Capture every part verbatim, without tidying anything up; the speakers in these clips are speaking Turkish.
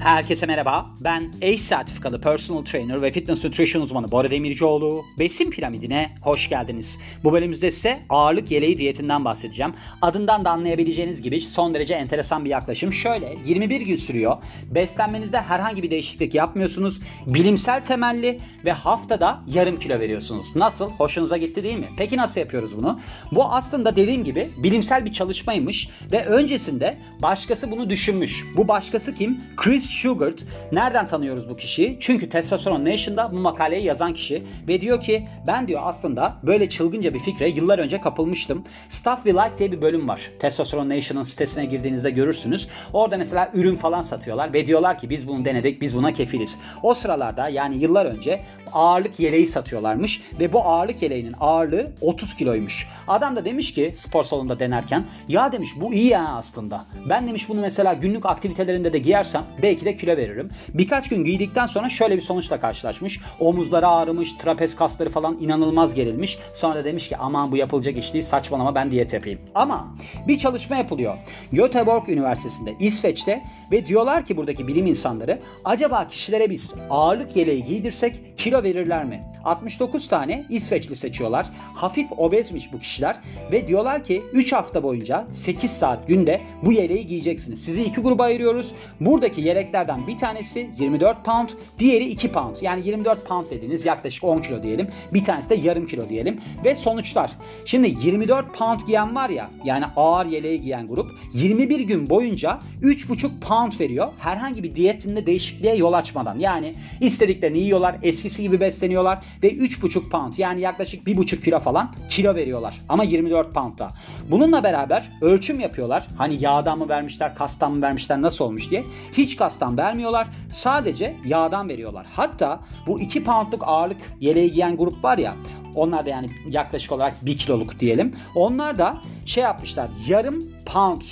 Herkese merhaba, ben Ace sertifikalı personal trainer ve fitness nutrition uzmanı Bora Demircioğlu. Besin piramidine hoş geldiniz. Bu bölümümüzde size ağırlık yeleği diyetinden bahsedeceğim. Adından da anlayabileceğiniz gibi son derece enteresan bir yaklaşım. Şöyle yirmi bir gün sürüyor. Beslenmenizde herhangi bir değişiklik yapmıyorsunuz. Bilimsel temelli ve haftada yarım kilo veriyorsunuz. Nasıl? Hoşunuza gitti değil mi? Peki nasıl yapıyoruz bunu? Bu aslında dediğim gibi bilimsel bir çalışmaymış ve öncesinde başkası bunu düşünmüş. Bu başkası kim? Chris Shugart. Nereden tanıyoruz bu kişiyi? Çünkü Testosterone Nation'da bu makaleyi yazan kişi ve diyor ki ben diyor aslında böyle çılgınca bir fikre yıllar önce kapılmıştım. Stuff We Like diye bir bölüm var. Testosterone Nation'ın sitesine girdiğinizde görürsünüz. Orada mesela ürün falan satıyorlar ve diyorlar ki biz bunu denedik, biz buna kefiliz. O sıralarda yani yıllar önce ağırlık yeleği satıyorlarmış ve bu ağırlık yeleğinin ağırlığı otuz kiloymuş. Adam da demiş ki spor salonunda denerken ya demiş bu iyi ya aslında. Ben demiş bunu mesela günlük aktivitelerinde de giyersem belki de kilo veririm. Birkaç gün giydikten sonra şöyle bir sonuçla karşılaşmış. Omuzları ağrımış, trapez kasları falan inanılmaz gerilmiş. Sonra da demiş ki aman bu yapılacak iş değil, saçmalama ben diyet yapayım. Ama bir çalışma yapılıyor. Göteborg Üniversitesi'nde, İsveç'te ve diyorlar ki buradaki bilim insanları acaba kişilere biz ağırlık yeleği giydirsek kilo verirler mi? altmış dokuz tane İsveçli seçiyorlar. Hafif obezmiş bu kişiler ve diyorlar ki üç hafta boyunca sekiz saat günde bu yeleği giyeceksiniz. Sizi iki gruba ayırıyoruz. Buradaki yelek bir tanesi yirmi dört pound, diğeri iki pound. Yani yirmi dört pound dediğiniz yaklaşık on kilo diyelim. Bir tanesi de yarım kilo diyelim. Ve sonuçlar. Şimdi yirmi dört pound giyen var ya, yani ağır yeleği giyen grup yirmi bir gün boyunca üç buçuk pound veriyor. Herhangi bir diyetinde değişikliğe yol açmadan. Yani istediklerini yiyorlar, eskisi gibi besleniyorlar ve üç buçuk pound yani yaklaşık bir buçuk kilo falan kilo veriyorlar. Ama yirmi dört pound'da. Bununla beraber ölçüm yapıyorlar. Hani yağdan mı vermişler, kastan mı vermişler, nasıl olmuş diye. Hiç kas vermiyorlar. Sadece yağdan veriyorlar. Hatta bu iki poundluk ağırlık yeleği giyen grup var ya, onlar da yani yaklaşık olarak bir kiloluk diyelim. Onlar da şey yapmışlar. Yarım pound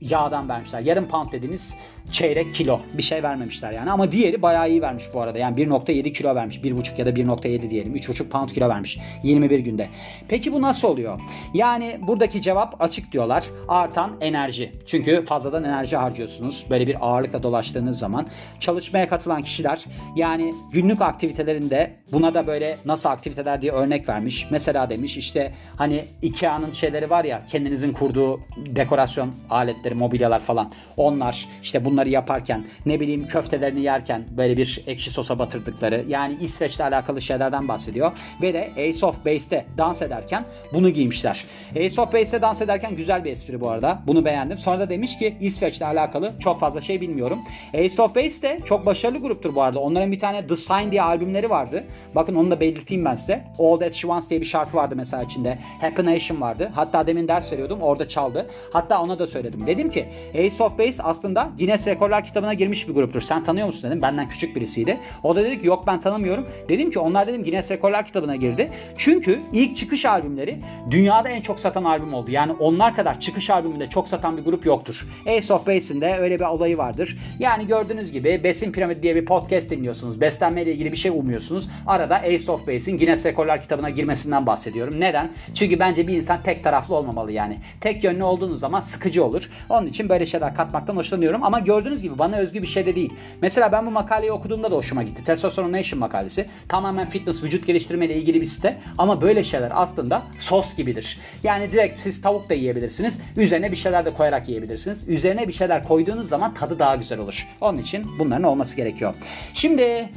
yağdan vermişler. Yarım pound dediğiniz çeyrek kilo bir şey vermemişler yani. Ama diğeri bayağı iyi vermiş bu arada. Yani bir virgül yedi kilo vermiş. bir buçuk ya da bir virgül yedi diyelim. üç buçuk pound kilo vermiş yirmi bir günde. Peki bu nasıl oluyor? Yani buradaki cevap açık diyorlar. Artan enerji. Çünkü fazladan enerji harcıyorsunuz. Böyle bir ağırlıkla dolaştığınız zaman. Çalışmaya katılan kişiler yani günlük aktivitelerinde buna da böyle nasıl aktiviteler diye örnek vermiş. Mesela demiş işte hani IKEA'nın şeyleri var ya, kendinizin kurduğu dekorasyon aletleri, mobilyalar falan. Onlar işte bunu bunları yaparken, ne bileyim köftelerini yerken böyle bir ekşi sosa batırdıkları, yani İsveç'le alakalı şeylerden bahsediyor. Ve de Ace of Base'te dans ederken bunu giymişler. Ace of Base'te dans ederken güzel bir espri bu arada. Bunu beğendim. Sonra da demiş ki İsveç'le alakalı çok fazla şey bilmiyorum. Ace of Base de çok başarılı gruptur bu arada. Onların bir tane The Sign diye albümleri vardı. Bakın onu da belirteyim ben size. All That She Wants diye bir şarkı vardı mesela içinde. Happy Nation vardı. Hatta demin ders veriyordum. Orada çaldı. Hatta ona da söyledim. Dedim ki Ace of Base aslında Guinness Rekorlar kitabına girmiş bir gruptur. Sen tanıyor musun dedim. Benden küçük birisiydi. O da dedi ki yok ben tanımıyorum. Dedim ki onlar dedim Guinness Rekorlar kitabına girdi. Çünkü ilk çıkış albümleri dünyada en çok satan albüm oldu. Yani onlar kadar çıkış albümünde çok satan bir grup yoktur. Ace of Base'in de öyle bir olayı vardır. Yani gördüğünüz gibi Besin Piramidi diye bir podcast dinliyorsunuz. Beslenmeyle ilgili bir şey umuyorsunuz. Arada Ace of Base'in Guinness Rekorlar kitabına girmesinden bahsediyorum. Neden? Çünkü bence bir insan tek taraflı olmamalı yani. Tek yönlü olduğunuz zaman sıkıcı olur. Onun için böyle şeyler katmaktan hoşlanıyorum ama gördüğünüz gibi bana özgü bir şey de değil. Mesela ben bu makaleyi okuduğumda da hoşuma gitti. Testosterone Nation makalesi. Tamamen fitness, vücut geliştirme ile ilgili bir site. Ama böyle şeyler aslında sos gibidir. Yani direkt siz tavuk da yiyebilirsiniz. Üzerine bir şeyler de koyarak yiyebilirsiniz. Üzerine bir şeyler koyduğunuz zaman tadı daha güzel olur. Onun için bunların olması gerekiyor. Şimdi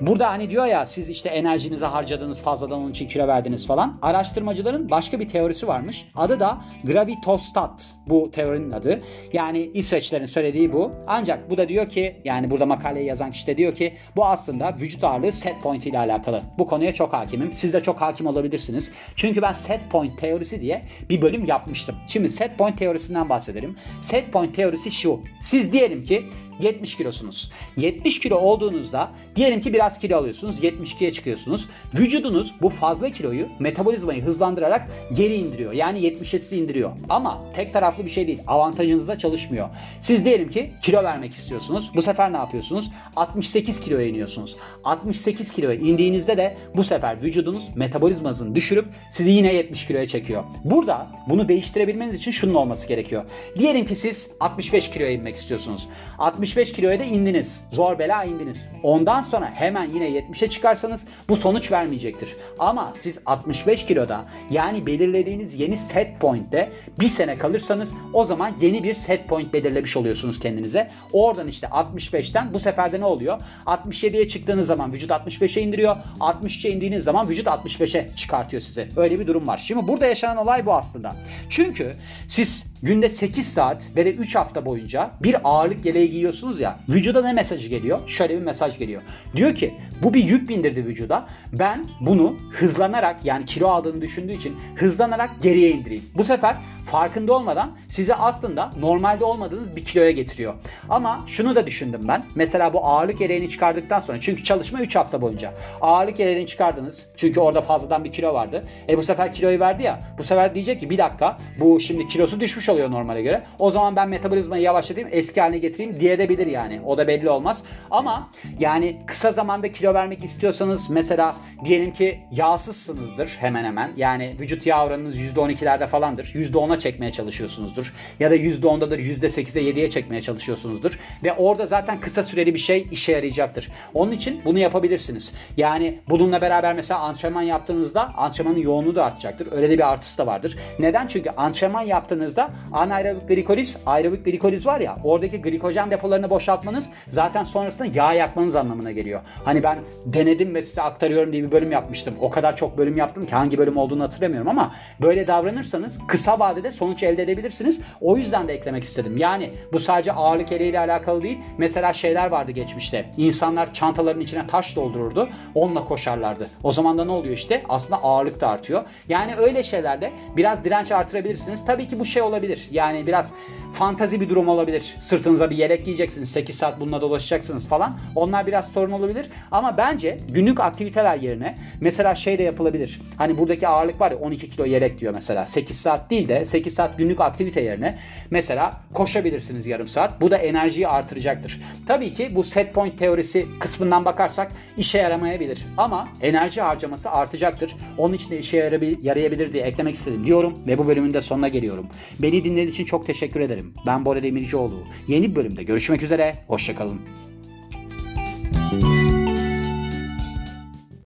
burada hani diyor ya siz işte enerjinizi harcadınız fazladan, onun için kilo verdiniz falan. Araştırmacıların başka bir teorisi varmış. Adı da Gravitostat bu teorinin adı. Yani İsveçlerin söylediği bu. Ancak bu da diyor ki yani burada makaleyi yazan kişi de diyor ki bu aslında vücut ağırlığı set point ile alakalı. Bu konuya çok hakimim. Siz de çok hakim olabilirsiniz. Çünkü ben set point teorisi diye bir bölüm yapmıştım. Şimdi set point teorisinden bahsedelim. Set point teorisi şu. Siz diyelim ki yetmiş kilosunuz. yetmiş kilo olduğunuzda diyelim ki biraz kilo alıyorsunuz. yetmiş ikiye çıkıyorsunuz. Vücudunuz bu fazla kiloyu metabolizmayı hızlandırarak geri indiriyor. Yani yetmişe indiriyor. Ama tek taraflı bir şey değil. Avantajınıza çalışmıyor. Siz diyelim ki kilo vermek istiyorsunuz. Bu sefer ne yapıyorsunuz? altmış sekiz kiloya iniyorsunuz. altmış sekiz kiloya indiğinizde de bu sefer vücudunuz metabolizmanızı düşürüp sizi yine yetmiş kiloya çekiyor. Burada bunu değiştirebilmeniz için şunun olması gerekiyor. Diyelim ki siz altmış beş kiloya inmek istiyorsunuz. altmış altmış beş kiloya da indiniz. Zor bela indiniz. Ondan sonra hemen yine yetmişe çıkarsanız bu sonuç vermeyecektir. Ama siz altmış beş kiloda, yani belirlediğiniz yeni set point'te bir sene kalırsanız o zaman yeni bir set point belirlemiş oluyorsunuz kendinize. Oradan işte altmış beşten bu sefer de ne oluyor? altmış yediye çıktığınız zaman vücut altmış beşe indiriyor. altmış üçe indiğiniz zaman vücut altmış beşe çıkartıyor sizi. Öyle bir durum var. Şimdi burada yaşanan olay bu aslında. Çünkü siz günde sekiz saat ve de üç hafta boyunca bir ağırlık yeleği giyiyorsunuz ya. Vücuda ne mesajı geliyor? Şöyle bir mesaj geliyor. Diyor ki bu bir yük bindirdi vücuda. Ben bunu hızlanarak, yani kilo aldığını düşündüğü için hızlanarak geriye indireyim. Bu sefer farkında olmadan sizi aslında normalde olmadığınız bir kiloya getiriyor. Ama şunu da düşündüm ben. Mesela bu ağırlık yeleğini çıkardıktan sonra, çünkü çalışma üç hafta boyunca. Ağırlık yeleğini çıkardınız. Çünkü orada fazladan bir kilo vardı. E bu sefer kiloyu verdi ya. Bu sefer diyecek ki bir dakika, bu şimdi kilosu düşmüş oluyor normale göre. O zaman ben metabolizmayı yavaşlatayım, eski haline getireyim diye de bilir yani. O da belli olmaz. Ama yani kısa zamanda kilo vermek istiyorsanız, mesela diyelim ki yağsızsınızdır hemen hemen. Yani vücut yağ oranınız yüzde on ikilerde falandır. yüzde ona çekmeye çalışıyorsunuzdur. Ya da yüzde ondadır, yüzde sekize yediye çekmeye çalışıyorsunuzdur. Ve orada zaten kısa süreli bir şey işe yarayacaktır. Onun için bunu yapabilirsiniz. Yani bununla beraber mesela antrenman yaptığınızda antrenmanın yoğunluğu da artacaktır. Öyle de bir artısı da vardır. Neden? Çünkü antrenman yaptığınızda anaerobik glikoliz, aerobik glikoliz var ya, oradaki glikojen depolarını boşaltmanız zaten sonrasında yağ yakmanız anlamına geliyor. Hani ben denedim ve size aktarıyorum diye bir bölüm yapmıştım. O kadar çok bölüm yaptım ki hangi bölüm olduğunu hatırlamıyorum ama böyle davranırsanız kısa vadede sonuç elde edebilirsiniz. O yüzden de eklemek istedim. Yani bu sadece ağırlık eleğiyle alakalı değil. Mesela şeyler vardı geçmişte. İnsanlar çantaların içine taş doldururdu. Onunla koşarlardı. O zaman da ne oluyor işte? Aslında ağırlık da artıyor. Yani öyle şeylerde biraz direnç artırabilirsiniz. Tabii ki bu şey olabilir. Yani biraz fantazi bir durum olabilir. Sırtınıza bir yelek giyeceksiniz. sekiz saat bununla dolaşacaksınız falan. Onlar biraz sorun olabilir. Ama bence günlük aktiviteler yerine mesela şey de yapılabilir. Hani buradaki ağırlık var ya, on iki kilo yelek diyor mesela. sekiz saat değil de sekiz saat günlük aktivite yerine mesela koşabilirsiniz yarım saat. Bu da enerjiyi artıracaktır. Tabii ki bu set point teorisi kısmından bakarsak işe yaramayabilir. Ama enerji harcaması artacaktır. Onun için de işe yarayabilir diye eklemek istedim diyorum ve bu bölümün de sonuna geliyorum. Beni dinlediğiniz için çok teşekkür ederim. Ben Bora Demircioğlu. Yeni bir bölümde görüşmek üzere. Hoşça kalın.